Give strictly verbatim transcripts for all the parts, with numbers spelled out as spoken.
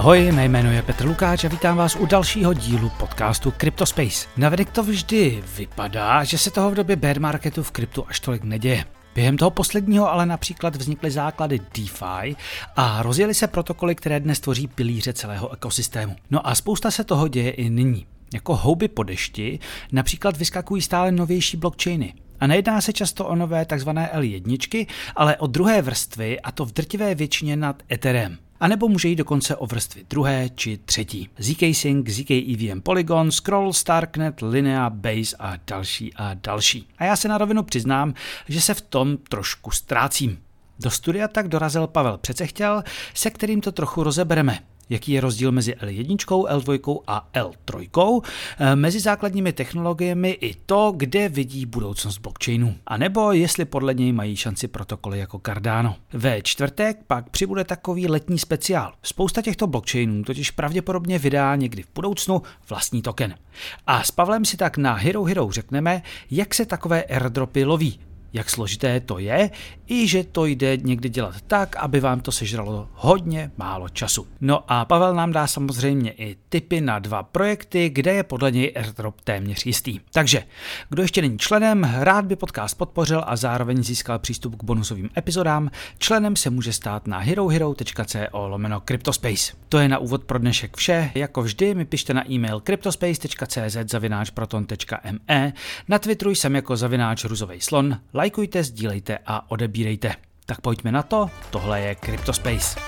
ahoj, mé jméno je Petr Lukáč a vítám vás u dalšího dílu podcastu CryptoSpace. Navenek to vždy vypadá, že se toho v době bear marketu v kryptu až tolik neděje. Během toho posledního ale například vznikly základy DeFi a rozjeli se protokoly, které dnes tvoří pilíře celého ekosystému. No a spousta se toho děje i nyní. Jako houby po dešti například vyskakují stále novější blockchainy. A nejedná se často o nové tzv. el jedna, ale o druhé vrstvy, a to v drtivé většině nad Ethereum. A nebo může jít dokonce o vrstvy druhé či třetí. zkSync, zkEVM, Polygon, Scroll, Starknet, Linea, Base a další a další. A já se na rovinu přiznám, že se v tom trošku ztrácím. Do studia tak dorazil Pavel Přecechtěl, se kterým to trochu rozebereme. Jaký je rozdíl mezi el jedna, el dva a el tři, mezi základními technologiemi i to, kde vidí budoucnost blockchainu, a nebo jestli podle něj mají šanci protokoly jako Cardano. Ve čtvrtek pak přibude takový letní speciál. Spousta těchto blockchainů totiž pravděpodobně vydá někdy v budoucnu vlastní token. A s Pavlem si tak na Hero Hiro řekneme, jak se takové airdropy loví, jak složité to je, i že to jde někdy dělat tak, aby vám to sežralo hodně málo času. No a Pavel nám dá samozřejmě i tipy na dva projekty, kde je podle něj airdrop téměř jistý. Takže, kdo ještě není členem, rád by podcast podpořil a zároveň získal přístup k bonusovým epizodám, členem se může stát na herohero.co lomeno CryptoSpace. To je na úvod pro dnešek vše, jako vždy mi pište na e-mail cryptospace.cz zavináč proton.me, na Twitteru jsem jako zavináč ruzovej slon, lajkujte, sdílejte a odebírejte. Tak pojďme na to, tohle je CryptoSpace.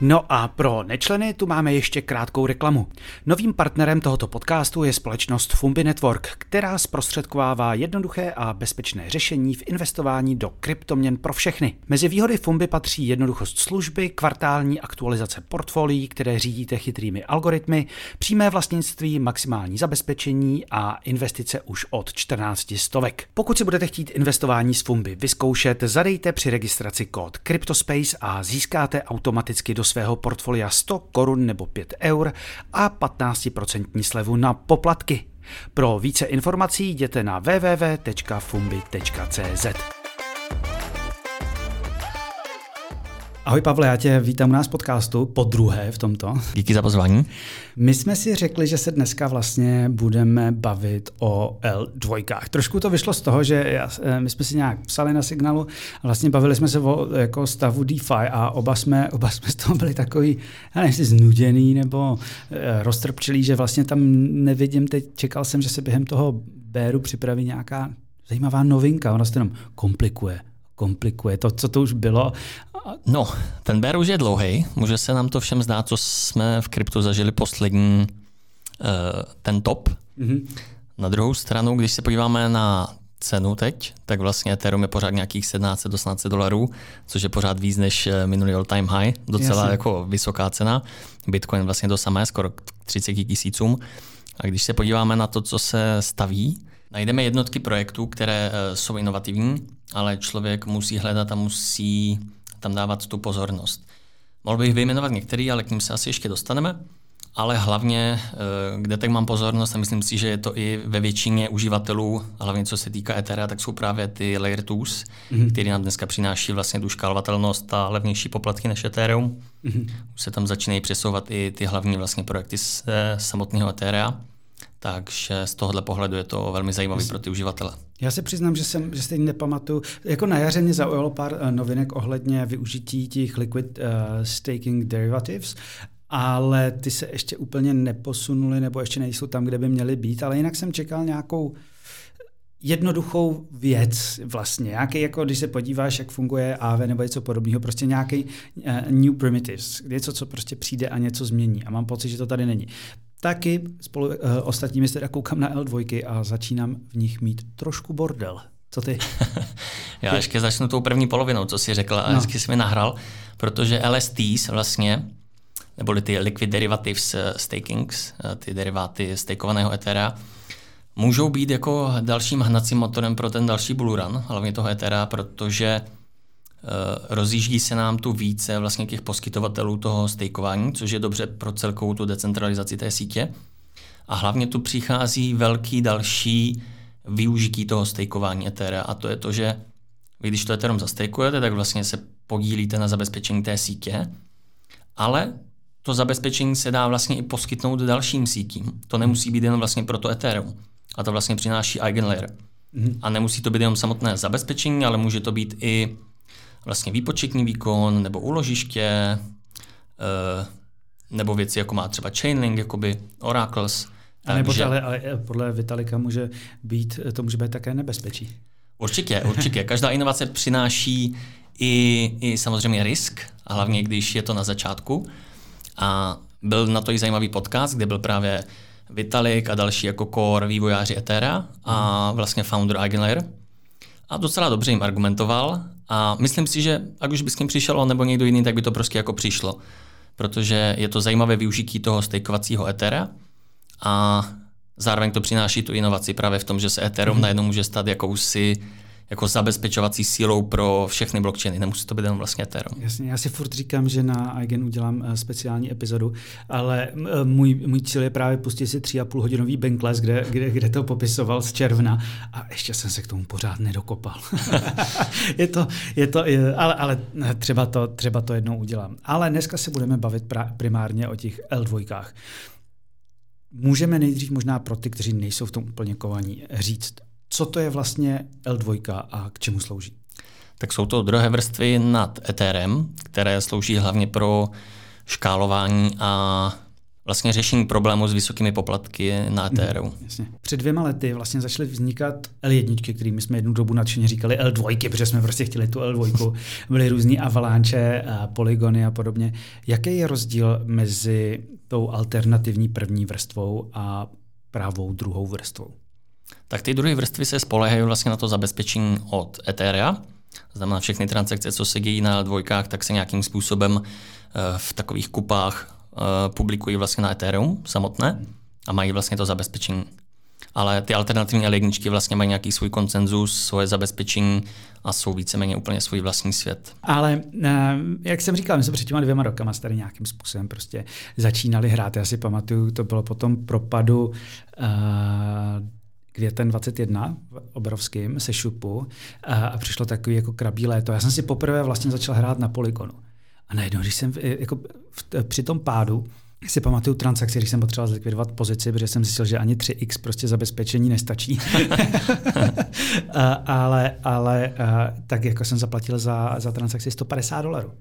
No a pro nečleny tu máme ještě krátkou reklamu. Novým partnerem tohoto podcastu je společnost Fumbi Network, která zprostředkovává jednoduché a bezpečné řešení v investování do kryptoměn pro všechny. Mezi výhody Fumbi patří jednoduchost služby, kvartální aktualizace portfolií, které řídíte chytrými algoritmy, přímé vlastnictví, maximální zabezpečení a investice už od čtrnáct stovek. Pokud si budete chtít investování s Fumbi vyzkoušet, zadejte při registraci kód CryptoSpace a získáte automaticky do svého portfolia sto korun nebo pět eur a patnáct procent slevu na poplatky. Pro více informací jděte na w w w tečka fumbi tečka c z. Ahoj Pavle, já tě vítám u nás podcastu, po druhé v tomto. Díky za pozvání. My jsme si řekli, že se dneska vlastně budeme bavit o el dva. Trošku to vyšlo z toho, že my jsme si nějak psali na Signálu a vlastně bavili jsme se o jako stavu DeFi a oba jsme, oba jsme z toho byli takový, já nevím, znuděný nebo roztrpčilí, že vlastně tam nevidím, teď čekal jsem, že se během toho béru připraví nějaká zajímavá novinka, ona se jenom komplikuje. komplikuje to, co to už bylo. No, ten bear už je dlouhý. Může se nám to všem zdát, co jsme v kryptu zažili poslední uh, ten top. Mm-hmm. Na druhou stranu, když se podíváme na cenu teď, tak vlastně Ethereum je pořád nějakých tisíc sedm set až tisíc osm set dolarů, což je pořád víc než minulý all-time high. Docela Jasně. jako vysoká cena. Bitcoin vlastně to samé, skoro k třiceti tisícům. A když se podíváme na to, co se staví, najdeme jednotky projektů, které jsou inovativní, ale člověk musí hledat a musí tam dávat tu pozornost. Mohl bych vyjmenovat některý, ale k ním se asi ještě dostaneme. Ale hlavně, kde tak mám pozornost, a myslím si, že je to i ve většině uživatelů, hlavně co se týká Ethera, tak jsou právě ty Layer twos, mm-hmm. které nám dneska přináší vlastně tu škálovatelnost a levnější poplatky než Ethereum. Mm-hmm. Už se tam začínají přesouvat i ty hlavní vlastně projekty z samotného Ethera. Takže z tohohle pohledu je to velmi zajímavé pro ty uživatele. Já se přiznám, že jsem, že si nepamatuju. Jako na jaře mě zaujalo pár novinek ohledně využití těch liquid uh, staking derivatives, ale ty se ještě úplně neposunuly nebo ještě nejsou tam, kde by měly být, ale jinak jsem čekal nějakou jednoduchou věc vlastně, nějaký, jako když se podíváš, jak funguje A V nebo něco podobného, prostě nějaký uh, new primitives, něco, co prostě přijde a něco změní, a mám pocit, že to tady není. Taky spolu uh, ostatními se teda koukám na el dva a začínám v nich mít trošku bordel. Co ty? Já ty? Ještě začnu tou první polovinou, co jsi řekl, a no. Hezky jsi mi nahrál, protože L S Ts vlastně, neboli ty liquid derivatives uh, stakings, uh, ty deriváty stakovaného Ethera, můžou být jako dalším hnacím motorem pro ten další bull run, hlavně toho Ethera, protože uh, rozjíždí se nám tu více vlastně těch poskytovatelů toho stakeování, což je dobře pro celkovou tu decentralizaci té sítě. A hlavně tu přichází velký další využití toho stakeování Ethera, a to je to, že vy když to Ethereum zastakujete, tak vlastně se podílíte na zabezpečení té sítě, ale to zabezpečení se dá vlastně i poskytnout dalším sítím. To nemusí být jenom vlastně pro to Ethereum. A to vlastně přináší Eigenlayer. Mm-hmm. A nemusí to být jenom samotné zabezpečení, ale může to být i vlastně výpočetní výkon, nebo úložiště, nebo věci, jako má třeba Chainlink, jakoby Oracles. A nebo ale, ale podle Vitalika může být, to může být také nebezpečí. Určitě, určitě. Každá inovace přináší i, i samozřejmě risk, a hlavně když je to na začátku. A byl na to i zajímavý podcast, kde byl právě Vitalik a další jako core vývojáři Ethera a vlastně founder Eigenlayer. A docela dobře jim argumentoval a myslím si, že ať už by s ním přišel on nebo někdo jiný, tak by to prostě jako přišlo. Protože je to zajímavé využití toho stakeovacího Ethera a zároveň to přináší tu inovaci právě v tom, že se Ethereum mm-hmm. najednou může stát jakousi jako zabezpečovací sílou pro všechny blockchainy. Nemusí to být jenom vlastně Ethereum. Jasně, já si furt říkám, že na Eigen udělám speciální epizodu, ale můj, můj cíl je právě pustit si tři a půl hodinový Bankless, kde, kde, kde to popisoval z června a ještě jsem se k tomu pořád nedokopal. je to, je to, je, ale, ale třeba, to, třeba to jednou udělám. Ale dneska se budeme bavit pra, primárně o těch el dvojkách. Můžeme nejdřív možná pro ty, kteří nejsou v tom úplně kovaní, říct, co to je vlastně el dvojka a k čemu slouží? Tak jsou to druhé vrstvy nad Ethereum, které slouží hlavně pro škálování a vlastně řešení problémů s vysokými poplatky na Ethereum. Hmm, jasně. Před dvěma lety vlastně začaly vznikat el jedna, kterými jsme jednu dobu nadšeně říkali el dvojky, protože jsme prostě chtěli tu el dvojku. Byly různý Avalanche, polygony a podobně. Jaký je rozdíl mezi tou alternativní první vrstvou a pravou druhou vrstvou? Tak ty druhé vrstvy se spoléhají vlastně na to zabezpečení od Etherea. Znamená všechny transakce, co se dějí na dvojkách, tak se nějakým způsobem v takových kupách publikují vlastně na Ethereum samotné a mají vlastně to zabezpečení. Ale ty alternativní el jedna vlastně mají nějaký svůj konsenzus, svoje zabezpečení a jsou víceméně úplně svůj vlastní svět. Ale jak jsem říkal, my jsme před těma dvěma rokama tady nějakým způsobem prostě začínali hrát. Já si pamatuju, to bylo po tom propadu uh, květen dvacet jedna obrovským se šupu a, a přišlo takový jako krabí léto. Já jsem si poprvé vlastně začal hrát na Polygonu. A najednou, když jsem jako v, při tom pádu, si pamatuju transakci, když jsem potřeboval zlikvidovat pozici, protože jsem zjistil, že ani tři iks prostě zabezpečení nestačí. a, ale ale a, tak jako jsem zaplatil za, za transakci sto padesát dolarů.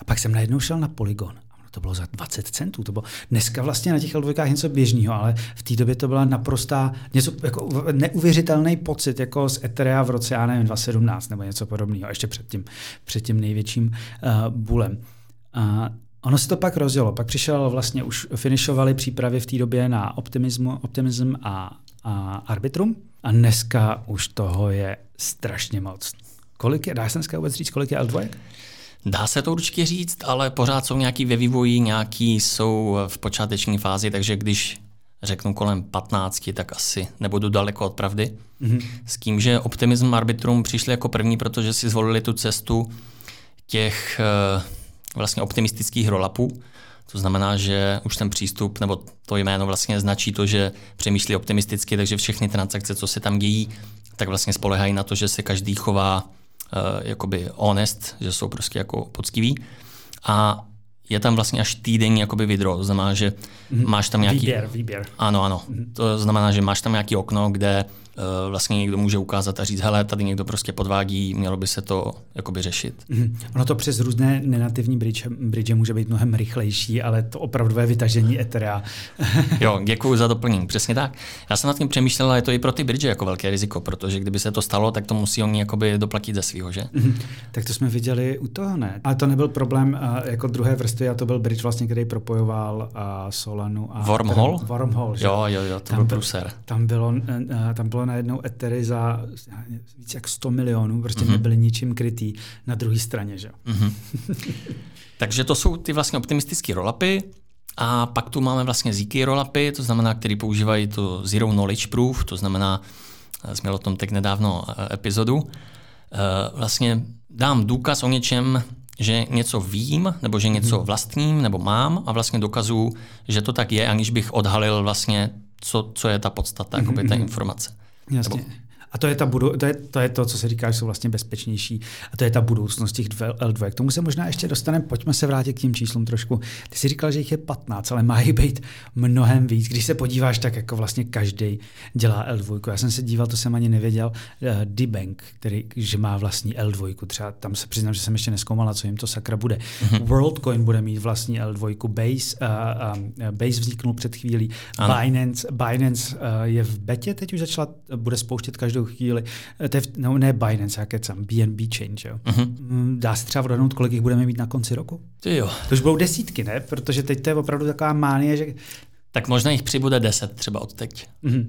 A pak jsem najednou šel na Polygon. To bylo za dvacet centů. To bylo dneska vlastně na těch el dvojkách něco běžného, ale v té době to byla naprostá něco jako neuvěřitelný pocit jako z Etherea v roce, já nevím, dvacet sedmnáct nebo něco podobného, ještě před tím, před tím největším uh, bulem. Uh, ono se to pak rozjelo. Pak přišel vlastně, už finišovali přípravy v té době na Optimism, Optimism a, a Arbitrum a dneska už toho je strašně moc. Kolik je, dá se dneska vůbec říct, kolik je el dvojek? Dá se to určitě říct, ale pořád jsou nějaký ve vývoji, nějaký jsou v počáteční fázi, takže když řeknu kolem patnácti, tak asi nebudu daleko od pravdy. Mm-hmm. S tím, že Optimism Arbitrum přišli jako první, protože si zvolili tu cestu těch vlastně optimistických rollupů. To znamená, že už ten přístup, nebo to jméno vlastně značí to, že přemýšlí optimisticky, takže všechny transakce, co se tam dějí, tak vlastně spolehají na to, že se každý chová Uh, jakoby honest, že jsou prostě jako poctiví. A je tam vlastně až týdenní jakoby vidro. To znamená, že mm. máš tam nějaký... Výběr, výběr. Ano, ano. Mm. To znamená, že máš tam nějaký okno, kde uh, vlastně někdo může ukázat a říct, hele, tady někdo prostě podvádí, mělo by se to jakoby řešit. Mm. Ono to přes různé nenativní bridge, bridge může být mnohem rychlejší, ale to opravdové vytažení Etherea. Jo, děkuju za doplnění. Přesně tak. Já jsem nad tím přemýšlel, ale je to i pro ty bridge jako velké riziko, protože kdyby se to stalo, tak to musí oni jakoby doplatit ze svýho, že? Mm. Tak to jsme viděli u toho, ne? Ale to nebyl problém uh, jako druhé vrstvy. A to byl bridge vlastně, který propojoval a Solanu a... Wormhole? Ten, wormhole, že? Jo, jo, jo, to tam byl pruser. Tam bylo, tam bylo najednou Ethery za víc jak sto milionů, prostě mm-hmm. nebyly ničím krytý na druhé straně, že jo. Mm-hmm. Takže to jsou ty vlastně optimistické rollupy a pak tu máme vlastně zíky rollupy, to znamená, který používají to Zero Knowledge Proof, to znamená, jsme o tom teď nedávno epizodu, vlastně dám důkaz o něčem, že něco vím, nebo že něco vlastním, nebo mám a vlastně dokazuju, že to tak je, aniž bych odhalil vlastně, co, co je ta podstata, jakoby, té informace. Jasně. Nebo... A to je, ta budu- to, je, to je to, co se říká, že jsou vlastně bezpečnější. A to je ta budoucnost těch el dva. K tomu se možná ještě dostaneme. Pojďme se vrátit k tím číslům trošku. Ty jsi říkal, že jich je patnáct, ale má jich být mnohem víc. Když se podíváš, tak jako vlastně každý dělá el dva. Já jsem se díval, to jsem ani nevěděl, uh, D-Bank, který, že má vlastní el dva. Třeba tam se přiznám, že jsem ještě nezkoumala, co jim to sakra bude. Mm-hmm. Worldcoin bude mít vlastní el dva. Base, uh, uh, Base vzniknul před chvílí. Ano. Binance, Binance uh, je v betě, teď už začala, bude spouštět každou chvíli. Tev, no, ne Binance, jak je tam, bé en bé Chain, že jo? Uh-huh. Dá se třeba odhadnout, kolik jich budeme mít na konci roku? Ty jo. To už budou desítky, ne? Protože teď to je opravdu taková mánie, že... Tak možná jich přibude deset třeba od teď. Uh-huh.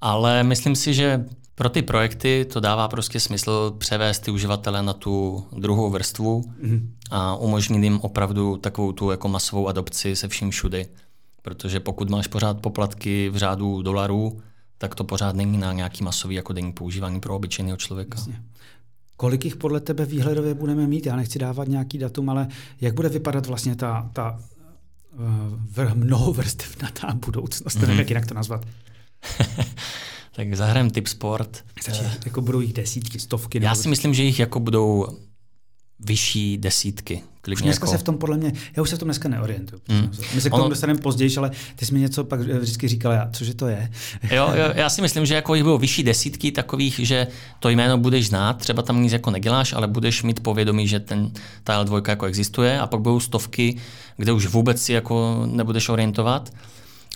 Ale myslím si, že pro ty projekty to dává prostě smysl převést ty uživatele na tu druhou vrstvu uh-huh. a umožnit jim opravdu takovou tu jako masovou adopci se vším všudy. Protože pokud máš pořád poplatky v řádu dolarů, tak to pořád není na nějaký masový jako denní používání pro obyčejného člověka. Jasně. Kolik jich podle tebe výhledově budeme mít? Já nechci dávat nějaký datum, ale jak bude vypadat vlastně ta, ta uh, mnohovrstevnatá budoucnost? Mm-hmm. Jak jinak to nazvat? Tak zahrajeme tip sport. Takže uh, jako budou jich desítky, stovky? Já si myslím, že jich jako budou vyšší desítky. Už dneska jako... se v tom podle mě, já už se v tom dneska neorientuju. Mm. My se k tomu ono... dostaneme později, ale ty jsi mi něco pak vždycky říkal, já, cože to je? jo, jo, já si myslím, že jako jich budou vyšší desítky takových, že to jméno budeš znát, třeba tam nic jako neděláš, ale budeš mít povědomí, že ten, ta el dva jako existuje, a pak budou stovky, kde už vůbec si jako nebudeš orientovat.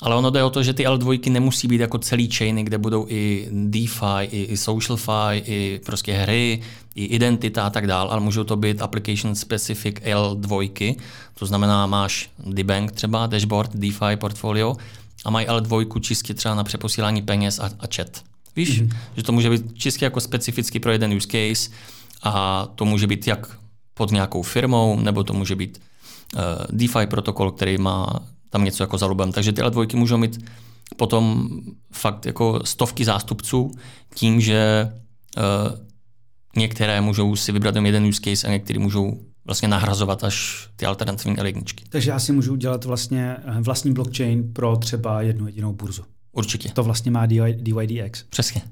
Ale ono jde o to, že ty el dva nemusí být jako celý chainy, kde budou i DeFi, i, i SocialFi, i prostě hry, i identita a tak dál, ale můžou to být application specific el dva, to znamená máš D-Bank třeba, dashboard, DeFi, portfolio a mají el dva čistě třeba na přeposílání peněz a, a chat. Víš, mm-hmm. že to může být čistě jako specificky pro jeden use case a to může být jak pod nějakou firmou, nebo to může být uh, DeFi protokol, který má tam něco jako za lubem. Takže tyhle dvojky můžou mít potom fakt jako stovky zástupců tím, že uh, některé můžou si vybrat jenom jeden use case a některé můžou vlastně nahrazovat až ty alternativní jedničky. Takže já si můžu udělat vlastně vlastní blockchain pro třeba jednu jedinou burzu. Určitě. To vlastně má dYdX. Přesně.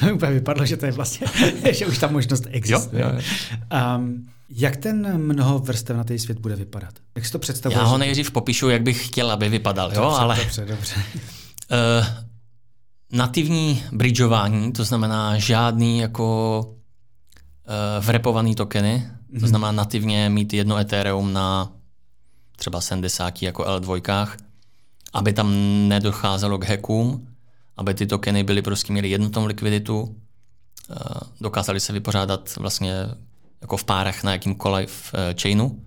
To mi úplně vypadlo, že to je vlastně, že už ta možnost existuje. Jo, jo, jo. Um, Jak ten mnohovrstevnatý svět bude vypadat? Jak si to představuješ? Já ho nejdřív popíšu, jak bych chtěl, aby vypadal. Dobře, jo? Ale dobře, dobře. Uh, nativní bridgeování, to znamená žádný jako uh, wrapovaný tokeny, mm-hmm. to znamená nativně mít jedno Ethereum na třeba sedmdesáti jako el dva, aby tam nedocházelo k hackům, aby ty tokeny byly prostě měly jednotnou likviditu, uh, dokázali se vypořádat vlastně jako v párech na jakýmkoliv chainu,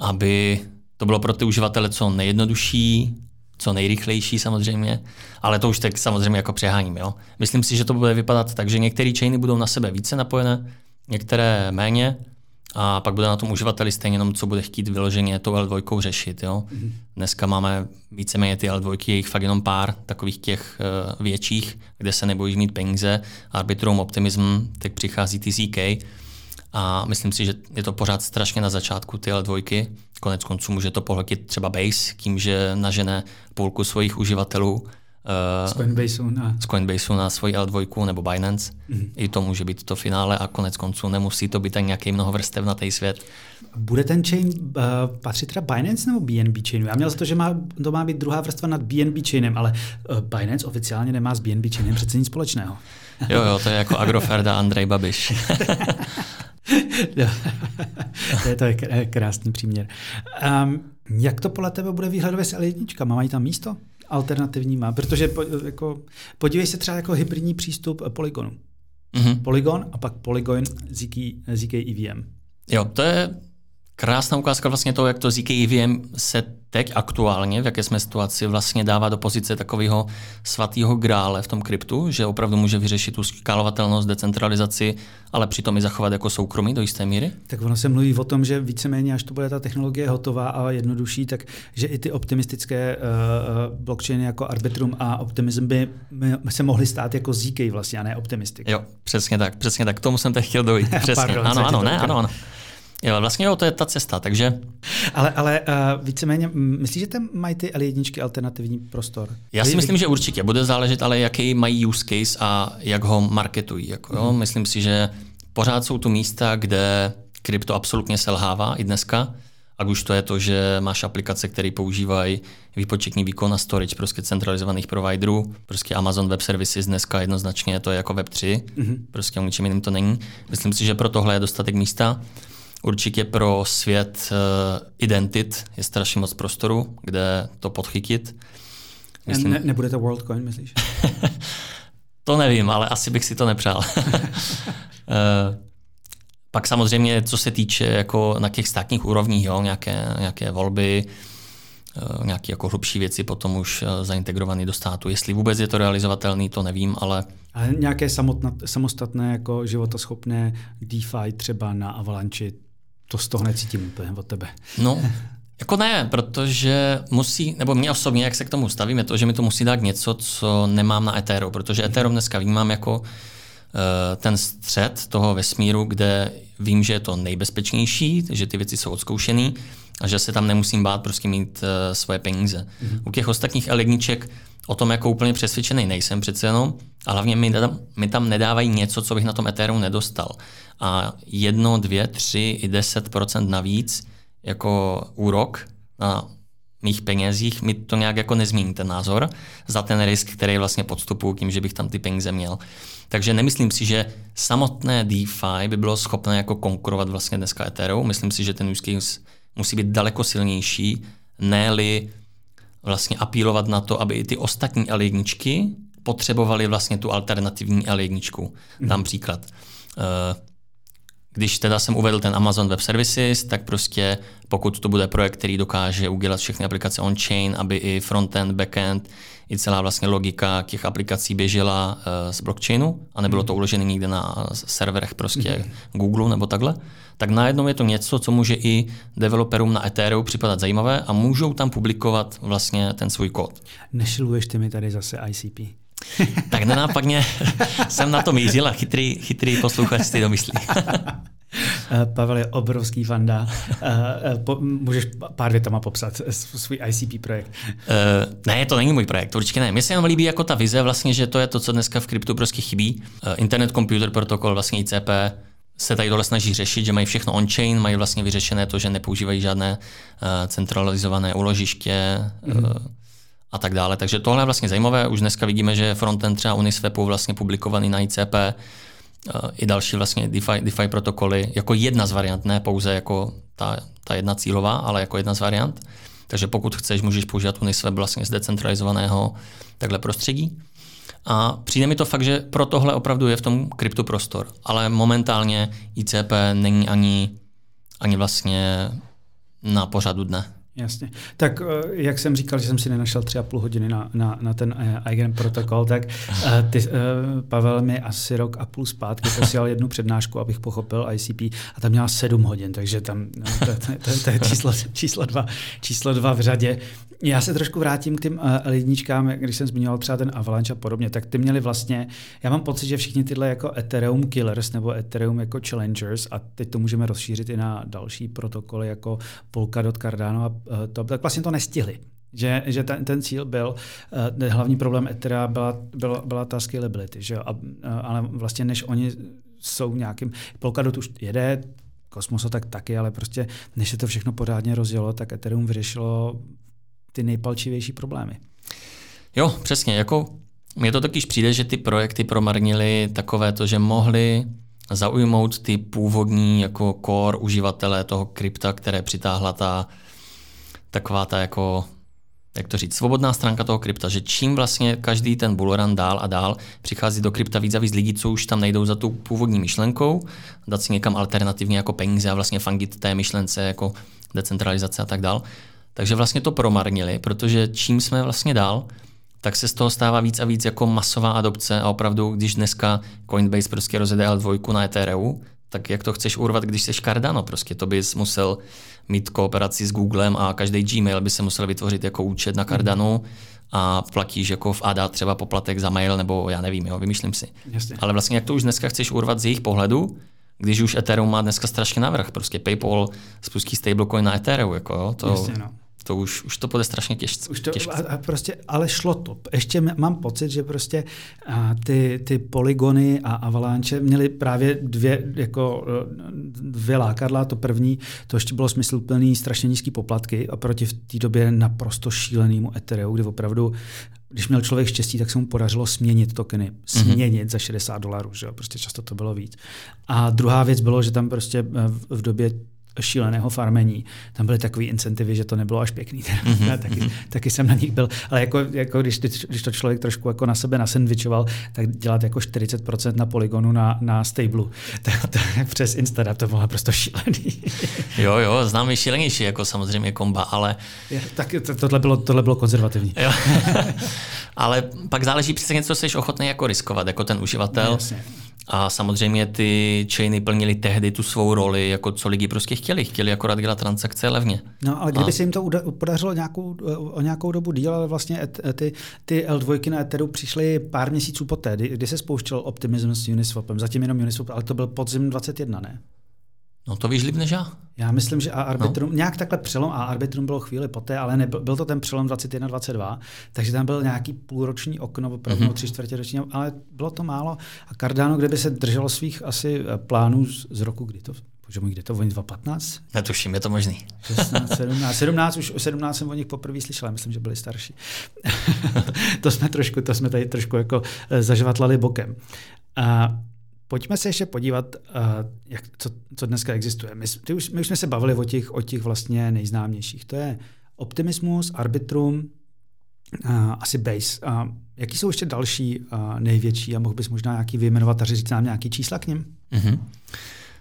aby to bylo pro ty uživatele co nejjednodušší, co nejrychlejší samozřejmě, ale to už tak samozřejmě jako přeháním. Jo? Myslím si, že to bude vypadat tak, že některé chainy budou na sebe více napojené, některé méně, a pak bude na tom uživateli stejně jenom, co bude chtít vyloženě tou el dva řešit. Jo? Mm-hmm. Dneska máme víceméně ty el dva, je jich fakt jenom pár takových těch uh, větších, kde se nebojíš mít peníze, Arbitrum, Optimism, teď přichází ty zet ká. A myslím si, že je to pořád strašně na začátku tyhle dvojky. Konec konců může to pohltit třeba Base, tím, že nažene půlku svých uživatelů z Coinbaseu na, z Coinbaseu na svoji el dva nebo Binance. Mm-hmm. I to může být to finále a konec konců nemusí to být ani nějaký mnohovrstevnatý svět. Bude ten chain uh, patřit teda Binance nebo bé en bé Chainu? Já měl za to, že má, to má být druhá vrstva nad bé en bé Chainem, ale uh, Binance oficiálně nemá s bé en bé Chainem přece nic společného. Jo, jo, to je jako Agroferda Andrej Babiš. To je to krásný příměr. Um, jak to podle tebe bude výhledově s el jedna? Mají tam místo? Alternativní má, protože po, jako, podívej se třeba jako hybridní přístup Polygonu. Mm-hmm. Polygon a pak Polygon zkEVM. Jo, to je krásná ukázka vlastně toho, jak to zkEVM se teď aktuálně, v jaké jsme situaci, vlastně dává do pozice takového svatého grále v tom kryptu, že opravdu může vyřešit tu skalovatelnost, decentralizaci, ale přitom i zachovat jako soukromí do jisté míry. Tak ono se mluví o tom, že víceméně, až to bude ta technologie hotová a jednodušší, tak že i ty optimistické uh, blockchainy jako Arbitrum a Optimism by se mohly stát jako zet ká vlastně, a ne optimistik. Jo, přesně tak, přesně tak. K tomu jsem teď chtěl dojít. Přesně. Pardon, ano, ano, ne, ano, ano. Jo, vlastně jo, to je ta cesta, takže... Ale, ale uh, víceméně, myslíš, že tam mají ty el jedna alternativní prostor? Já si myslím, že určitě. Bude záležet, ale jaký mají use case a jak ho marketují. Jako, jo? Mm. Myslím si, že pořád jsou tu místa, kde krypto absolutně selhává i dneska. A už to je to, že máš aplikace, které používají výpočetní výkon a storage prostě centralizovaných providerů. Prostě Amazon Web Services dneska jednoznačně to je jako web tři. Mm-hmm. Prostě o ničem jiným to není. Myslím si, že pro tohle je dostatek místa. Určitě pro svět uh, identit je strašně moc prostoru, kde to podchytit. Myslím... Ne, nebude to Worldcoin, myslíš? To nevím, ale asi bych si to nepřál. uh, Pak samozřejmě, co se týče jako na těch státních úrovních, jo, nějaké, nějaké volby, nějaké jako hlubší věci potom už zaintegrované do státu. Jestli vůbec je to realizovatelný, to nevím, ale... Ale nějaké samotnat, samostatné jako životaschopné DeFi třeba na Avalanche, to z toho necítím úplně od tebe. No, jako ne, protože musí, nebo mě osobně, jak se k tomu stavím, je to, že mi to musí dát něco, co nemám na Ethereum, protože Ethereum dneska vnímám jako... ten střed toho vesmíru, kde vím, že je to nejbezpečnější, že ty věci jsou odzkoušený a že se tam nemusím bát prostě mít uh, svoje peníze. Mm-hmm. U těch ostatních el jedniček o tom jako úplně přesvědčený nejsem přece jenom, a hlavně mi tam, mi tam nedávají něco, co bych na tom Ethereum nedostal. A jedno, dvě, tři i deset procent navíc jako úrok na mých penězích mi to nějak jako nezmění ten názor za ten risk, který vlastně podstupuji tím, že bych tam ty peníze měl. Takže nemyslím si, že samotné DeFi by bylo schopné jako konkurovat vlastně dneska Ethereum. Myslím si, že ten use case musí být daleko silnější, ne-li vlastně apílovat na to, aby i ty ostatní el jedničky potřebovaly vlastně tu alternativní el jedničku. Dám příklad. Když teda jsem uvedl ten Amazon Web Services, tak prostě pokud to bude projekt, který dokáže udělat všechny aplikace on-chain, aby i frontend, backend, i celá vlastně logika těch aplikací běžela uh, z blockchainu a nebylo to uložené nikde na serverech prostě mm-hmm. Google nebo takhle, tak najednou je to něco, co může i developerům na Ethereum připadat zajímavé a můžou tam publikovat vlastně ten svůj kód. Nešiluješ ty mi tady zase í cé pé? Tak nenápadně jsem na to mířil a chytrý, chytrý posluchač si to myslí. Pavel je obrovský fanda. Můžeš pár větama popsat svůj í cé pé projekt? Ne, to není můj projekt, určitě ne. Mně se jenom líbí jako ta vize, vlastně, že to je to, co dneska v kryptu prostě chybí. Internet Computer Protocol, vlastně í cé pé, se tady tohle snaží řešit, že mají všechno on-chain, mají vlastně vyřešené to, že nepoužívají žádné centralizované úložiště, mm-hmm. a tak dále. Takže tohle je vlastně zajímavé. Už dneska vidíme, že frontend třeba Uniswapu vlastně publikovaný na í cé pé i další vlastně DeFi, DeFi protokoly jako jedna z variant, ne pouze jako ta, ta jedna cílová, ale jako jedna z variant. Takže pokud chceš, můžeš používat Uniswap vlastně z decentralizovaného takhle prostředí. A přijde mi to fakt, že pro tohle opravdu je v tom kryptu prostor. Ale momentálně í cé pé není ani, ani vlastně na pořadu dne. Jasně. Tak jak jsem říkal, že jsem si nenašel tři a půl hodiny na, na, na ten uh, Eigen protokol, tak uh, ty, uh, Pavel mi asi rok a půl zpátky posílal jednu přednášku, abych pochopil í cé pé a tam měla sedm hodin, takže tam no, to, to, to, to je číslo, číslo, dva, číslo dva v řadě. Já se trošku vrátím k těm uh, lidničkám, když jsem zmiňoval třeba ten Avalanche a podobně, tak ty měli vlastně, já mám pocit, že všichni tyhle jako Ethereum Killers nebo Ethereum jako Challengers a teď to můžeme rozšířit i na další protokoly jako Polkadot, Cardano a To, tak vlastně to nestihli. Že, že ten, ten cíl byl, uh, hlavní problém Ethera byla, byla, byla ta scalability, že jo? A, uh, ale vlastně než oni jsou nějakým, Polkadot už jede, Kosmoso tak taky, ale prostě než se to všechno pořádně rozjelo, tak Ethereum vyřešilo ty nejpalčivější problémy. Jo, přesně. Jako, mně to totiž přijde, že ty projekty promarnili takové to, že mohli zaujmout ty původní jako core uživatele toho krypta, které přitáhla ta taková ta jako, jak to říct, svobodná stránka toho krypta, že čím vlastně každý ten bullrun dál a dál přichází do krypta víc a víc lidí, co už tam nejdou za tu původní myšlenkou, dát si někam alternativně jako peníze a vlastně fangit té myšlence jako decentralizace a tak dál. Takže vlastně to promarnili, protože čím jsme vlastně dál, tak se z toho stává víc a víc jako masová adopce a opravdu, když dneska Coinbase prostě rozjede el dva na Ethereum, tak jak to chceš urvat, když seš Cardano? Prostě to bys musel mít kooperaci s Googlem a každý Gmail by se musel vytvořit jako účet na Cardano a platíš jako v á dé á třeba poplatek za mail, nebo já nevím, jo, vymýšlím si. Jasně. Ale vlastně jak to už dneska chceš urvat z jejich pohledu, Když už Ethereum má dneska strašně navrch, prostě PayPal spustí stablecoin na Ethereum, jako jo, to, Jasně, no. to už, už to bude strašně těžce. Už to, těžce. A, a prostě, ale šlo to. Ještě mám pocit, že prostě a ty, ty polygony a avalanche měly právě dvě, jako, dvě lákadla. To první, to ještě bylo smysluplný, strašně nízký poplatky a proti v té době naprosto šílenému Ethereum, kde opravdu když měl člověk štěstí, tak se mu podařilo směnit tokeny. Směnit mm-hmm. za šedesát dolarů, že jo? Prostě často to bylo víc. A druhá věc bylo, že tam prostě v době šíleného farmení tam byly takový incentivy, že to nebylo až pěkný. Mm-hmm. taky, taky jsem na nich byl. Ale jako, jako když, když to člověk trošku jako na sebe nasendvičoval, tak dělat jako čtyřicet procent na polygonu na, na stablu. Tak, tak přes Insta to bylo prostě šílený. Jo, jo, znám i šílenější, jako samozřejmě komba, ale... Je, tak to, tohle, bylo, tohle bylo konzervativní. Jo. Ale pak záleží přesně něco, co jsi ochotný jako riskovat, jako ten uživatel. Jasně. A samozřejmě ty chainy plnili tehdy tu svou roli, jako co lidi prostě chtěli. Chtěli akorát dělat transakce levně. No, ale kdyby a... se jim to podařilo nějakou, o nějakou dobu díl, ale vlastně ty, ty el dvojky na Etheru přišly pár měsíců poté, kdy se spouštěl Optimism s Uniswapem. Zatím jenom Uniswap, ale to byl podzim dvacet jedna, ne? No to víš líp než já. Já myslím, že a Arbitrum, no. nějak takhle přelom, a Arbitrum bylo chvíli poté, ale nebyl, byl to ten přelom dvacet jedna dvacet dva, takže tam byl nějaký půlroční okno, opravdu mm-hmm. tři čtvrtě roční, ale bylo to málo. A Cardano, kde by se drželo svých asi plánů z, z roku, kdy to, že můj, kdy to, oni dvacet patnáct? Netuším, je to možný. šestnáct, sedmnáct, sedmnáct, už sedmnáct jsem o nich poprvé slyšel, myslím, že byli starší. to, jsme trošku, to jsme tady trošku jako zažvatlali bokem. A pojďme se ještě podívat, jak, co, co dneska existuje. My, ty už, my už jsme se bavili o těch, o těch vlastně nejznámějších. To je Optimismus, Arbitrum, a, asi Base. A jaký jsou ještě další a největší? A mohl bys možná nějaký vyjmenovat a říct nám nějaký čísla k nim? Mm-hmm.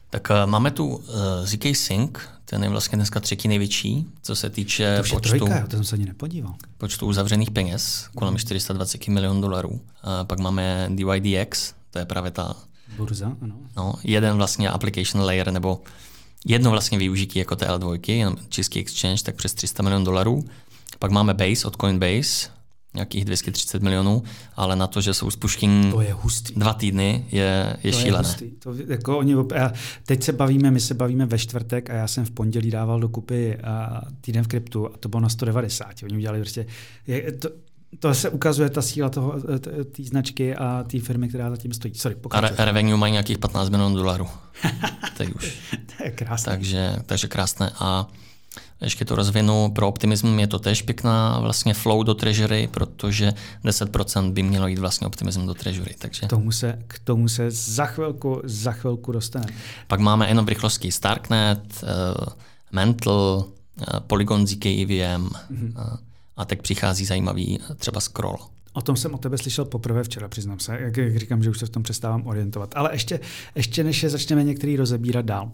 Tak uh, máme tu uh, zkSync, ten je vlastně dneska třetí největší, co se týče to počtu, trojka, to jsem se ani nepodíval. Počtu uzavřených peněz, kolem čtyři sta dvacet milionů dolarů. Uh, pak máme dYdX, to je právě ta burza, ano. No, jeden vlastně application layer, nebo jedno vlastně využití jako té el dvojky, jenom český exchange, tak přes tři sta milionů dolarů. Pak máme Base od Coinbase, nějakých dvě stě třicet milionů, ale na to, že jsou spuštění dva týdny, je, je to šílené. Je to, jako oni, teď se bavíme, my se bavíme ve čtvrtek a já jsem v pondělí dával dokupy a týden v kryptu a to bylo na sto devadesát. Oni udělali prostě... Je, to, To se ukazuje ta síla toho, té značky a té firmy, která zatím stojí. Sorry, pokračuj. A revenue mají nějakých patnáct milionů dolarů. Teď už. To je krásné. Takže, takže krásné. A ještě to rozvinu pro Optimism, je to tež pěkná vlastně flow do treasury, protože deset procent by mělo jít vlastně Optimism do treasury. Takže... K, tomu se, k tomu se za chvilku, za chvilku dostane. Pak máme jenom v rychlosti Starknet, uh, Mental, uh, Polygon zkEVM, mm-hmm. uh, a tak přichází zajímavý třeba Scroll. O tom jsem o tebe slyšel poprvé včera, přiznám se. Jak, jak říkám, že už se v tom přestávám orientovat. Ale ještě, ještě než je začneme některý rozebírat dál.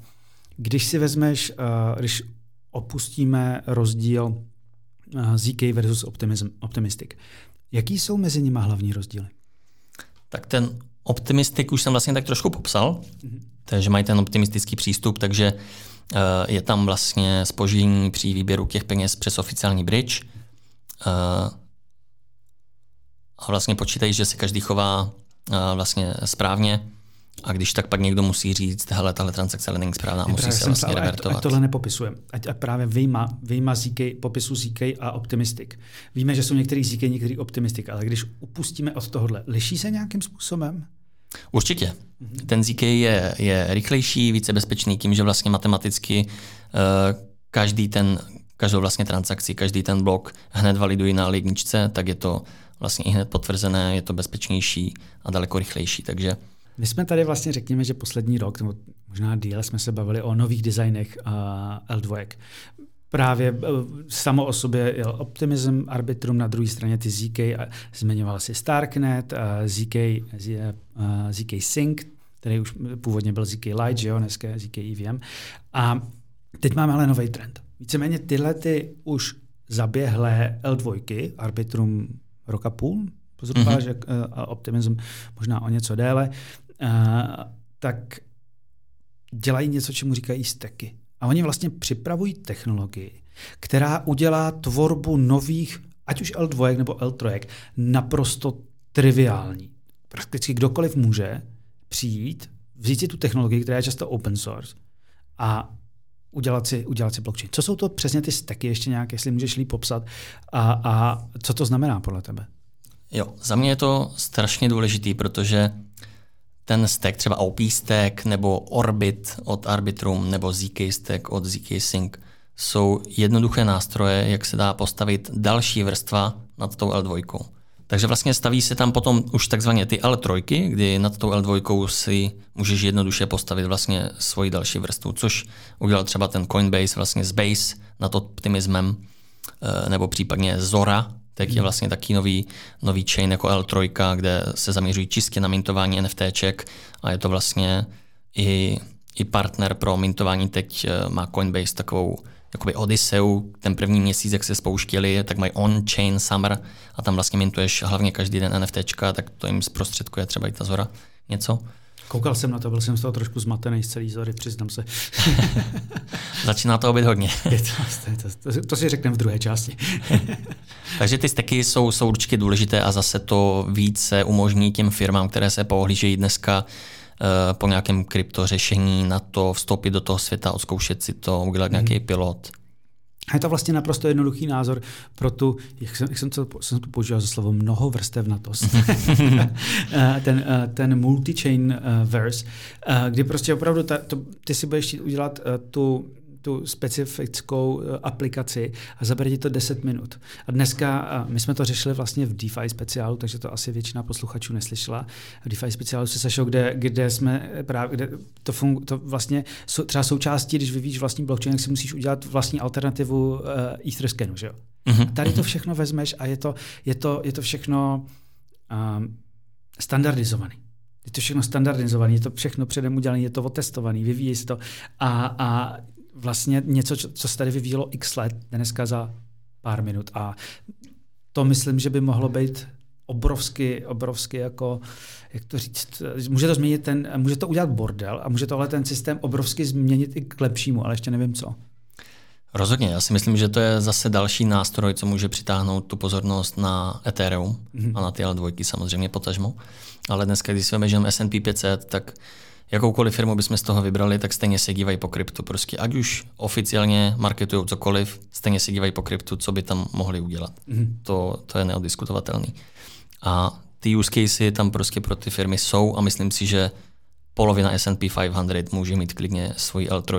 Když si vezmeš, uh, když opustíme rozdíl uh, zk versus optimism, Optimistic, jaký jsou mezi nimi hlavní rozdíly? Tak ten Optimistic už jsem vlastně tak trošku popsal, mm-hmm. takže mají ten optimistický přístup, takže uh, je tam vlastně zpoždění při výběru těch peněz přes oficiální bridge, Uh, a vlastně počítají, že se každý chová uh, vlastně správně a když tak pak někdo musí říct, hele, tahle transakce není správná, a musí se vlastně revertovat. Ať tohle nepopisujeme. Ať právě vyjma, vyjma zk, popisu zk a Optimistic. Víme, že jsou některý zk, některý Optimistic, ale když upustíme od tohohle, liší se nějakým způsobem? Určitě. Mm-hmm. Ten zk je, je rychlejší, více bezpečný tím, že vlastně matematicky uh, každý ten každou vlastně transakci, každý ten blok hned validují na jedničce, tak je to vlastně i hned potvrzené, je to bezpečnější a daleko rychlejší. Takže my jsme tady vlastně řekněme, že poslední rok, nebo možná díl, jsme se bavili o nových designech el dvojek. Právě samo o sobě jel Optimism, Arbitrum, na druhé straně ty zk, zmiňoval si Starknet, zk, zkSync, který už původně byl zkLite, že jo, dneska zkEVM. A teď máme ale nový trend. Víceméně tyhle ty už zaběhlé el dvojky, Arbitrum roka půl, zhruba, mm-hmm. že uh, Optimism možná o něco déle, uh, tak dělají něco, čemu říkají steky. A oni vlastně připravují technologii, která udělá tvorbu nových, ať už el dvojek nebo el trojek, naprosto triviální. Prakticky kdokoliv může přijít, vzít si tu technologii, která je často open source, a udělat si, udělat si blockchain. Co jsou to přesně ty stacky ještě nějak, jestli můžeš líp popsat, a, a co to znamená podle tebe? Jo, za mě je to strašně důležitý, protože ten stack, třeba O P stack nebo Orbit od Arbitrum nebo zk stack od zkSync, jsou jednoduché nástroje, jak se dá postavit další vrstva nad tou el dva. Takže vlastně staví se tam potom už takzvaně ty el tři, kdy nad tou el dva si můžeš jednoduše postavit vlastně svoji další vrstvu, což udělal třeba ten Coinbase vlastně z Base nad Optimismem, nebo případně Zora, tak je vlastně taky nový, nový chain jako el tři, kde se zaměřují čistě na mintování NFTček, a je to vlastně i, i partner pro mintování. Teď má Coinbase takovou jakoby Odysseu, ten první měsíc, jak se spouštěli, tak mají on-chain summer a tam vlastně mintuješ hlavně každý den NFTčka, tak to jim zprostředkuje třeba i ta Zora něco. Koukal jsem na to, byl jsem z toho trošku zmatený z celý Zory, přiznám se. Začíná to být hodně. Je to, je to, to, to si řekneme v druhé části. Takže ty stacky jsou, jsou určitě důležité a zase to více umožní těm firmám, které se pohlížejí dneska po nějakém kryptořešení, na to vstoupit do toho světa, odzkoušet si to, udělat nějaký hmm. pilot. A je to vlastně naprosto jednoduchý názor pro tu, jak jsem, jak jsem to jsem tu používal za slovo, mnoho vrstevnatost. ten, ten multi-chain verse, kdy prostě opravdu ta, to, ty si budeš udělat tu tu specifickou aplikaci a zabere ti to deset minut. A dneska, my jsme to řešili vlastně v DeFi speciálu, takže to asi většina posluchačů neslyšela. V DeFi speciálu se sešel, kde, kde jsme právě, kde to, fungu, to vlastně, třeba součástí, když vyvíjíš vlastní blockchain, tak si musíš udělat vlastní alternativu Etherscanu, že jo? Mm-hmm. A tady to všechno vezmeš a je to, je to, je to všechno um, standardizované. Je to všechno standardizované, je to všechno předem udělané, je to otestované, vyvíjí se to a, a vlastně něco, co se tady vyvíjelo x let, dneska za pár minut. A to myslím, že by mohlo být obrovsky, obrovsky jako, jak to říct, může to změnit ten, může to udělat bordel a může tohle ten systém obrovsky změnit i k lepšímu, ale ještě nevím co. Rozhodně, já si myslím, že to je zase další nástroj, co může přitáhnout tu pozornost na Ethereum mm-hmm. a na ty el dva samozřejmě potažmo. Ale dneska, když si vezmeme S and P pět set, tak jakoukoliv firmu bychom z toho vybrali, tak stejně se dívají po kryptu. Prostě ať už oficiálně marketují cokoliv, stejně se dívají po kryptu, co by tam mohli udělat. Mm. To, to je neodiskutovatelný. A ty use casey tam prostě pro ty firmy jsou a myslím si, že polovina S and P pět set může mít klidně svoji el tři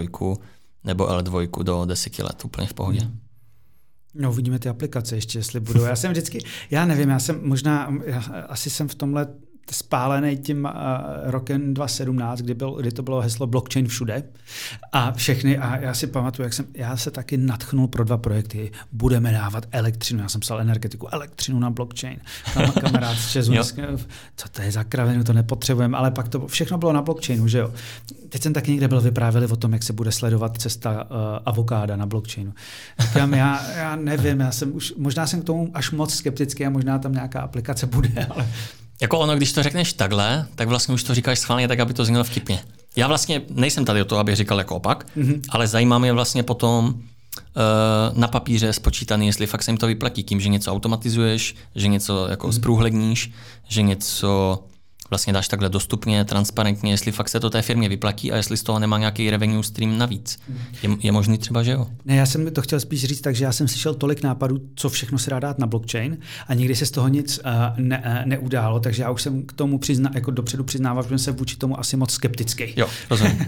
nebo el dva do deseti let úplně v pohodě. Mm. No, uvidíme ty aplikace ještě, jestli budou. Já jsem vždycky, já nevím, já jsem možná, já asi jsem v tomhle spálený tím uh, rokem dva tisíce sedmnáct, kdy, byl, kdy to bylo heslo blockchain všude a všechny, a já si pamatuju, jak jsem, já se taky nadchnul pro dva projekty, budeme dávat elektřinu, já jsem psal energetiku, elektřinu na blockchain, tam kamarád z Česu, co to je za kravinu, to nepotřebujeme, ale pak to všechno bylo na blockchainu, že jo. Teď jsem taky někde byl, vyprávěli o tom, jak se bude sledovat cesta uh, avokáda na blockchainu. Říkám, já, já nevím, já jsem už, možná jsem k tomu až moc skeptický a možná tam nějaká aplikace bude, ale jako ono, když to řekneš takhle, tak vlastně už to říkáš schválně tak, aby to znělo vtipně. Já vlastně nejsem tady o to, abych říkal jako opak, mm-hmm. ale zajímá mě vlastně potom uh, na papíře spočítaný, jestli fakt se jim to vyplatí tím, že něco automatizuješ, že něco jako mm-hmm. zprůhledníš, že něco vlastně dáš takhle dostupně, transparentně, jestli fakt se to té firmě vyplatí a jestli z toho nemá nějaký revenue stream navíc. Je, je možný třeba, že jo? Ne, já jsem to chtěl spíš říct tak, že já jsem slyšel tolik nápadů, co všechno se dá dát na blockchain a nikdy se z toho nic uh, ne, uh, neudálo, takže já už jsem k tomu přizna, jako dopředu přiznával, že jsem se vůči tomu asi moc skeptický. Jo, rozumím.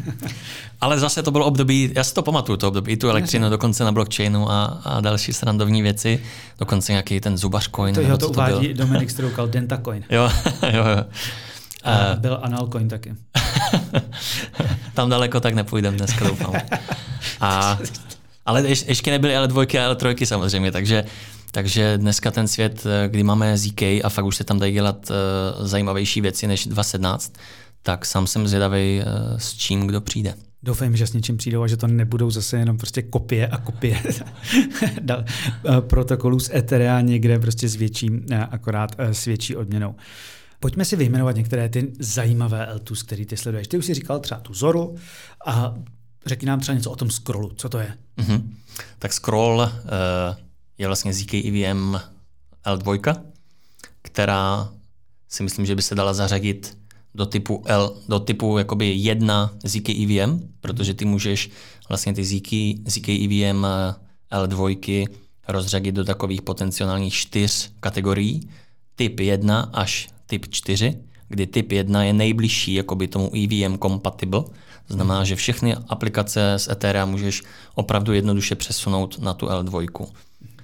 Ale zase to bylo období, já si to pamatuju, to období, tu elektřinu dokonce na blockchainu a, a další srandovní věci, dokonce nějaký ten zubařcoin. To, jo, to uvádí to Dominik Stroukal, Dentacoin. Jo, jo, jo. A byl analcoin taky. Tam daleko tak nepůjdem dneska, doufám. A, ale ješ, ještě nebyly ale dvojky a ale trojky samozřejmě, takže, takže dneska ten svět, kdy máme zk a fakt už se tam dají dělat uh, zajímavější věci než dvacet sedmnáct, tak sám jsem zvědavý, uh, s čím kdo přijde. Doufám, že s něčím přijdou a že to nebudou zase jenom prostě kopie a kopie protokolů z Etherea někde prostě s větší, akorát s větší odměnou. Pojďme si vyjmenovat některé ty zajímavé el dva, který ty sleduješ. Ty už jsi říkal třeba tu Zoru a řekni nám třeba něco o tom Scrollu. Co to je? Mm-hmm. Tak Scroll uh, je vlastně zkEVM el dva, která si myslím, že by se dala zařadit do typu L, do typu jakoby jedna zkEVM, protože ty můžeš vlastně ty zkEVM el dva rozřadit do takových potenciálních čtyř kategorií, typ jedna až typ čtyři, kdy typ jedna je nejbližší jakoby tomu E V M compatible, to znamená, že všechny aplikace z Ethera můžeš opravdu jednoduše přesunout na tu el dva.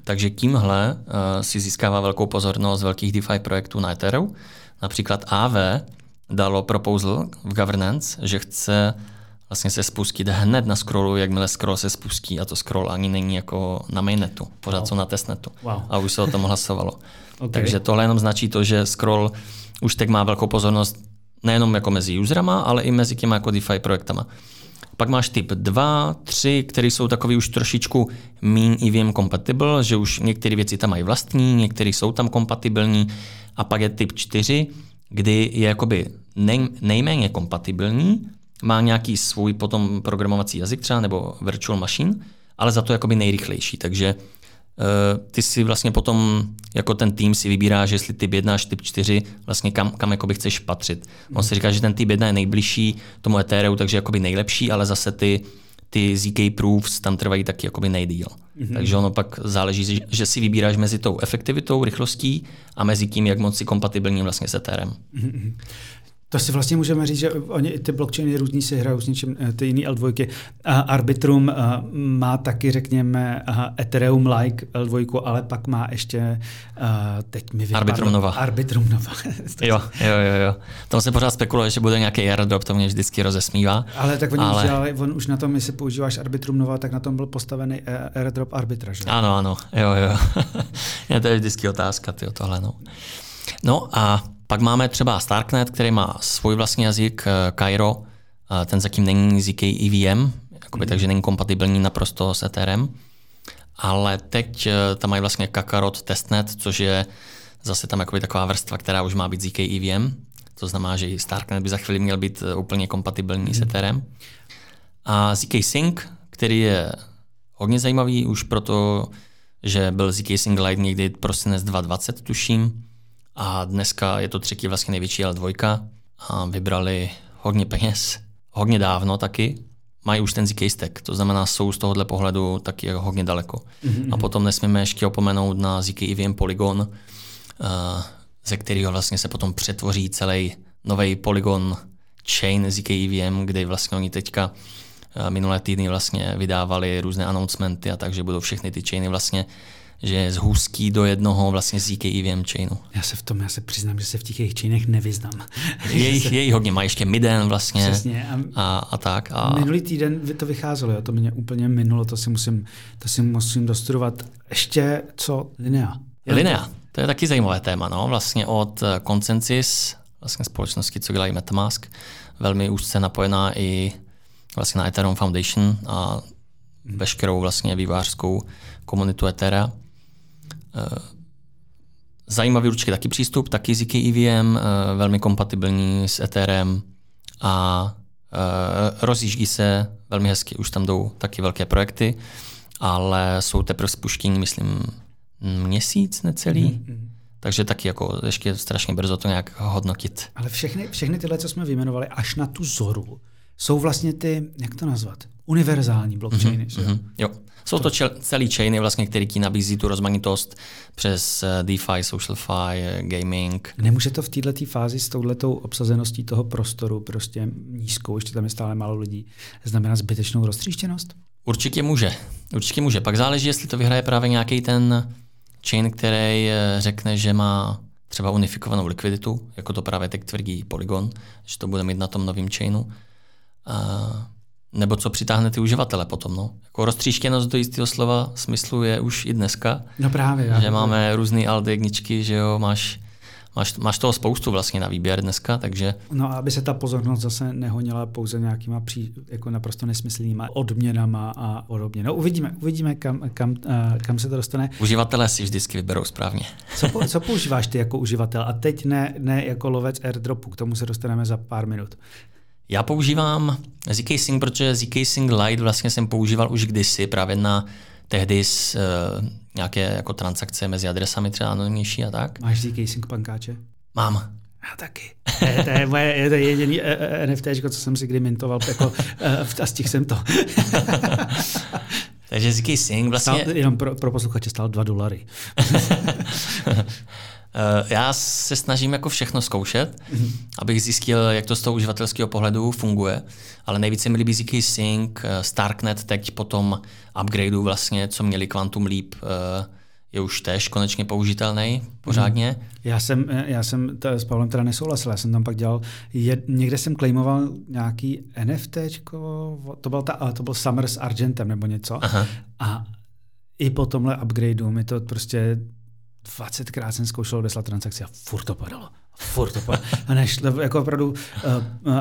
Takže tímhle uh, si získává velkou pozornost velkých DeFi projektů na Etheru. Například A V dalo proposal v governance, že chce vlastně se spustit hned na scrollu, jakmile scroll se spustí, a to scroll ani není jako na mainnetu, pořád wow. co na testnetu. Wow. A už se o tom hlasovalo. Okay. Takže tohle jenom značí to, že scroll už teď má velkou pozornost nejenom jako mezi userama, ale i mezi těma jako DeFi projektama. Pak máš typ dva, tři, které jsou takový už trošičku méně E V M compatible, že už některé věci tam mají vlastní, některé jsou tam kompatibilní. A pak je typ čtyři, kdy je jakoby nej, nejméně kompatibilní, má nějaký svůj potom programovací jazyk třeba nebo virtual machine, ale za to jakoby nejrychlejší. Takže uh, ty si vlastně potom, jako ten tým si vybíráš, jestli typ jedna až typ čtyři, vlastně kam, kam jakoby chceš patřit. On si říká, že ten typ jedna je nejbližší tomu Ethereum, takže jakoby nejlepší, ale zase ty, ty zk proofs tam trvají taky jakoby nejdýl. Mm-hmm. Takže ono pak záleží, že si vybíráš mezi tou efektivitou, rychlostí a mezi tím, jak moc si kompatibilní vlastně s Ethereum. Mm-hmm. To si vlastně můžeme říct, že oni, ty blockchainy různí si hrajou s něčím, ty jiný el dva. Arbitrum má taky, řekněme, Ethereum-like el dva, ale pak má ještě, teď mi vypadlo. Arbitrum Nova. Arbitrum Nova. jo, jo, jo, jo. Tam se pořád spekuluje, že bude nějaký airdrop, to mě vždycky rozesmívá. Ale tak oni ale... už dělali, on už na tom, jestli používáš Arbitrum Nova, tak na tom byl postavený airdrop arbitra, že? Ano, ano, jo, jo. Já to je vždycky otázka, tyjo, tohle, no. No a pak máme třeba Starknet, který má svůj vlastní jazyk, Cairo, ten zatím není zkEVM, jakoby, mm. takže není kompatibilní naprosto s Ethereum. Ale teď tam mají vlastně Kakarot testnet, což je zase tam jakoby taková vrstva, která už má být zkEVM. To znamená, že i Starknet by za chvíli měl být úplně kompatibilní mm. s Ethereum. A zkSync, který je hodně zajímavý už proto, že byl zkSync Lite někdy prosinec dvacet dvacet, tuším. A dneska je to třetí vlastně největší el dva a vybrali hodně peněz, hodně dávno taky. Mají už ten zkstack, to znamená jsou z tohohle pohledu taky hodně daleko. Mm-hmm. A potom nesmíme ještě opomenout na zkEVM Polygon, ze kterého vlastně se potom přetvoří celý nový Polygon chain zkEVM, kde vlastně oni teďka minulé týdny vlastně vydávali různé announcementy, a takže budou všechny ty chainy vlastně že zhůzký do jednoho vlastně zkEVM chainu. Já se v tom, já se přiznám, že se v těch jejich chainech nevyznám. Jejich, se... jejich hodně, má ještě Midden vlastně. Přesně. A, a, a tak. A... Minulý týden to vycházelo, jo? To mě úplně minulo, to si musím, to si musím dostudovat. Ještě co? Linea. Linea, to je taky zajímavé téma, no? Vlastně od Consensus, vlastně společnosti, co dělají Metamask, velmi úzce napojená i vlastně na Ethereum Foundation a veškerou vlastně vývářskou komunitu Ethera. Zajímavý určitě taky přístup, taky zkEVM, velmi kompatibilní s Etherem a rozjíždí se velmi hezky, už tam jdou taky velké projekty, ale jsou teprve spuštění, myslím, měsíc necelý. Mm-hmm. Takže taky jako ještě strašně brzo to nějak hodnotit. Ale všechny, všechny tyhle, co jsme vyjmenovali, až na tu Zoru, jsou vlastně ty, jak to nazvat, univerzální blockchainy. Mm-hmm, že? Mm-hmm, jo. Jsou to čel, celý chainy, vlastně, který ti nabízí tu rozmanitost přes DeFi, SocialFi, gaming. Nemůže to v této fázi s touhletou obsazeností toho prostoru prostě nízkou, ještě tam je stále málo lidí, znamená zbytečnou roztříštěnost? Určitě může. Určitě může. Pak záleží, jestli to vyhraje právě nějaký ten chain, který řekne, že má třeba unifikovanou likviditu, jako to právě teď tvrdí Polygon, že to bude mít na tom novém chainu. A nebo co přitáhne ty uživatele potom. No. Jako roztříštěnost do jistého slova smyslu je už i dneska. No právě. Že já, máme já. různý aldegničky, že jo, máš, máš, máš toho spoustu vlastně na výběr dneska, takže... No a aby se ta pozornost zase nehonila pouze nějakýma pří, jako naprosto nesmyslnýma odměnama a podobně. No uvidíme, uvidíme kam, kam, kam se to dostane. Uživatelé si vždycky vyberou správně. Co, po, co používáš ty jako uživatel? A teď ne, ne jako lovec airdropu, k tomu se dostaneme za pár minut. Já používám zkSync, protože zkSync Lite vlastně jsem používal už kdysi právě na tehdy s, e, nějaké jako transakce mezi adresami třeba anonymnější a tak. Máš zkSync pankáče? Mám. Já taky. To je moje jediný N F T, co jsem si kdy mintoval, jako, a stihl jsem to. Takže zkSync vlastně... Stál, jenom pro, pro posluchače stál dva dolary. Já se snažím jako všechno zkoušet, mm-hmm. abych zjistil, jak to z toho uživatelského pohledu funguje, ale nejvíce mi líbí zkSync, Starknet teď potom upgradeu vlastně, co měli Quantum Leap, je už též konečně použitelný pořádně. Mm-hmm. Já jsem, já jsem t- s Pavlem teda nesouhlasil, já jsem tam pak dělal, je, někde jsem claimoval nějaký NFTčko, to byl, ta, to byl Summer s Argentem nebo něco. Aha. A i po tomhle upgradeu mi to prostě dvacetkrát jsem zkoušel odeslat transakci a furt to padalo. Furt to padalo. A nešlo, jako opravdu,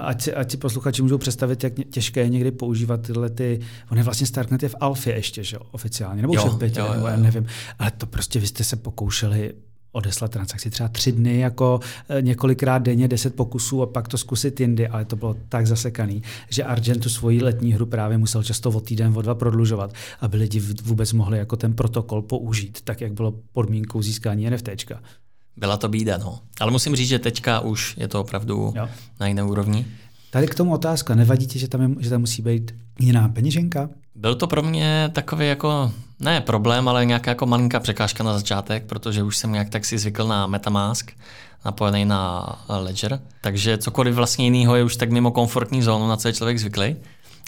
ať si, ať si posluchači můžou představit, jak těžké je někdy používat tyhle ty, on je vlastně Starknet je v alfě ještě, že oficiálně, nebo jo, už v betě, jo, nebo já nevím. Ale to prostě vy jste se pokoušeli odeslat transakci třeba tři dny, jako několikrát denně deset pokusů a pak to zkusit jindy, ale to bylo tak zasekaný, že Argent tu svoji letní hru právě musel často o týden, o dva prodlužovat, aby lidi vůbec mohli jako ten protokol použít, tak jak bylo podmínkou získání NFTčka. Byla to bída, no. Ale musím říct, že teďka už je to opravdu jo. na jiné úrovni. Tady k tomu otázka, nevadí ti, že tam, je, že tam musí být jiná peněženka? Byl to pro mě takový jako, ne problém, ale nějaká jako malinká překážka na začátek, protože už jsem nějak tak si zvykl na Metamask, napojený na Ledger, takže cokoliv vlastně jiného je už tak mimo komfortní zónu, na co je člověk zvyklý.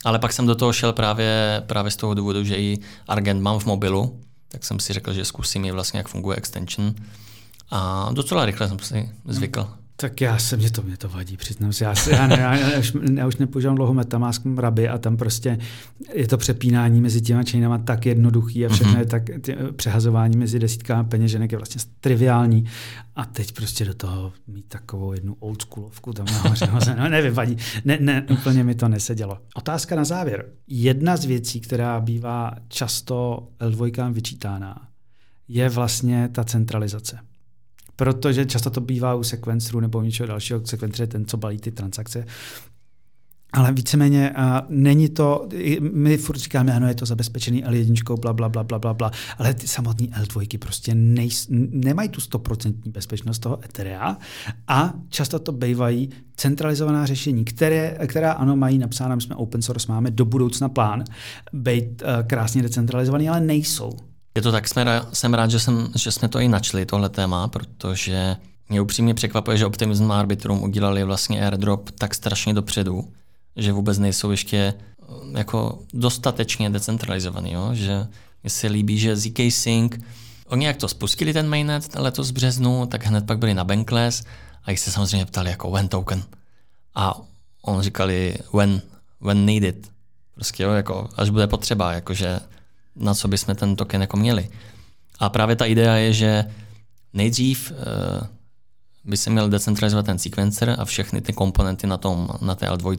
Ale pak jsem do toho šel právě, právě z toho důvodu, že i Argent mám v mobilu, tak jsem si řekl, že zkusím je vlastně, jak funguje extension. A docela rychle jsem si zvykl. Tak já jsem, mě to, mě to vadí, přiznám se. Já, já, já, já, já už nepoužívám dlouho Metamask, rabi a tam prostě je to přepínání mezi těma chainama tak jednoduchý a všechno mm-hmm. je tak tě, přehazování mezi desítkami peněženek je vlastně triviální. A teď prostě do toho mít takovou jednu oldschoolovku tam nahoře. No, nevím, vadí. Ne, ne, úplně mi to nesedělo. Otázka na závěr. Jedna z věcí, která bývá často el dvojkám vyčítána, je vlastně ta centralizace. Protože často to bývá u sekvencerů nebo u něčeho dalšího. Sekvencer je ten, co balí ty transakce. Ale víceméně a není to, my furt říkáme, ano, je to zabezpečený el jedna, bla, bla, bla, bla, bla, ale ty samotný el dva prostě nej, nemají tu stoprocentní bezpečnost toho Etherea a často to bývají centralizovaná řešení, které, která ano, mají napsáno, my jsme open source, máme do budoucna plán být krásně decentralizovaný, ale nejsou. Je to tak, jsem rád, že, jsem, že jsme to i načli, tohle téma, protože mě upřímně překvapuje, že Optimism a Arbitrum udělali vlastně airdrop tak strašně dopředu, že vůbec nejsou ještě jako dostatečně decentralizovaný. Jo? Že mi se líbí, že zkSync, oni jak to spustili ten mainnet letos v březnu, tak hned pak byli na Bankless a jich se samozřejmě ptali jako when token. A on říkali when, when needed. Prostě jo, jako až bude potřeba, jakože na co bychom ten token jako měli. A právě ta idea je, že nejdřív uh, by se měl decentralizovat ten sequencer a všechny ty komponenty na, tom, na té el dva,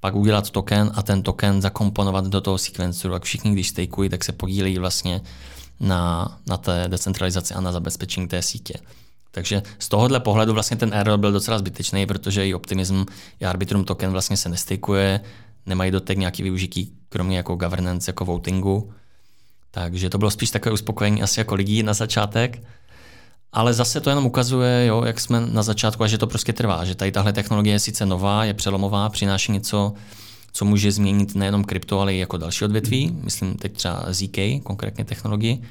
pak udělat token a ten token zakomponovat do toho sequenceru. A všichni, když stakeují, tak se podílejí vlastně na, na té decentralizaci a na zabezpečení té sítě. Takže z tohohle pohledu vlastně ten airdrop byl docela zbytečný, protože i Optimism, i Arbitrum token vlastně se nestakeuje, nemají dotek nějaký využití, kromě jako governance, jako votingu. Takže to bylo spíš takové uspokojení asi jako lidí na začátek. Ale zase to jenom ukazuje, jo, jak jsme na začátku a že to prostě trvá. Že tady tahle technologie je sice nová, je přelomová, přináší něco, co může změnit nejenom krypto, ale i jako další odvětví. Myslím teď třeba zet ká, konkrétně technologii.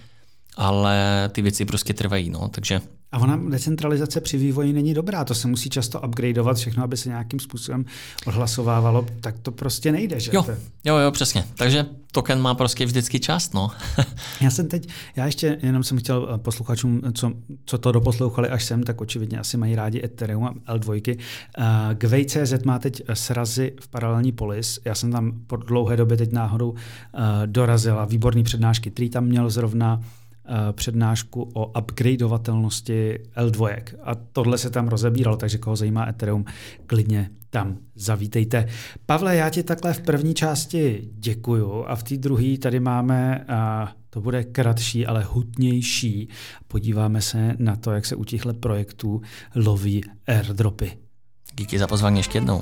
Ale ty věci prostě trvají. No, takže... A ona decentralizace při vývoji není dobrá, to se musí často upgradeovat všechno, aby se nějakým způsobem odhlasovávalo, tak to prostě nejde, že? Jo, jo, jo, přesně. Takže token má prostě vždycky čas, no. já jsem teď, já ještě jenom jsem chtěl posluchačům, co, co to doposlouchali až sem, tak očividně asi mají rádi Ethereum a el dva. Gwei tečka cé zet má teď srazy v paralelní polis. Já jsem tam po dlouhé době teď náhodou dorazila výborný přednášky, který tam měl zrovna přednášku o upgradeovatelnosti el dva. A tohle se tam rozebíralo, takže koho zajímá Ethereum, klidně tam zavítejte. Pavle, já ti takhle v první části děkuju a v té druhé tady máme, a to bude kratší, ale hutnější. Podíváme se na to, jak se u těchto projektů loví airdropy. Díky za pozvání ještě jednou.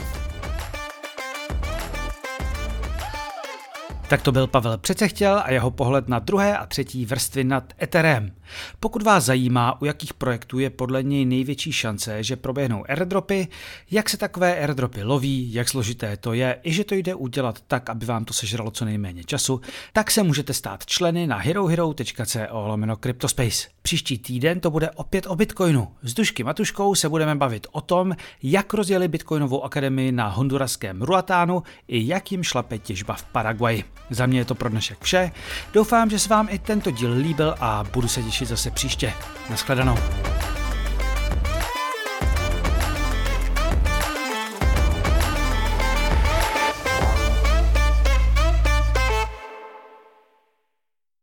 Tak to byl Pavel Přecechtěl a jeho pohled na druhé a třetí vrstvy nad Ethereum. Pokud vás zajímá, u jakých projektů je podle něj největší šance, že proběhnou airdropy, jak se takové airdropy loví, jak složité to je i že to jde udělat tak, aby vám to sežralo co nejméně času, tak se můžete stát členy na herohiro tečka co lomeno CryptoSpace. Příští týden to bude opět o Bitcoinu. S Dušky Matuškou se budeme bavit o tom, jak rozjeli Bitcoinovou akademii na honduraském Ruatánu i jak jim šlape těžba v Paraguaji. Za mě je to pro dnešek vše. Doufám, že se vám i tento díl líbil a budu se těšit zase příště. Naschledanou.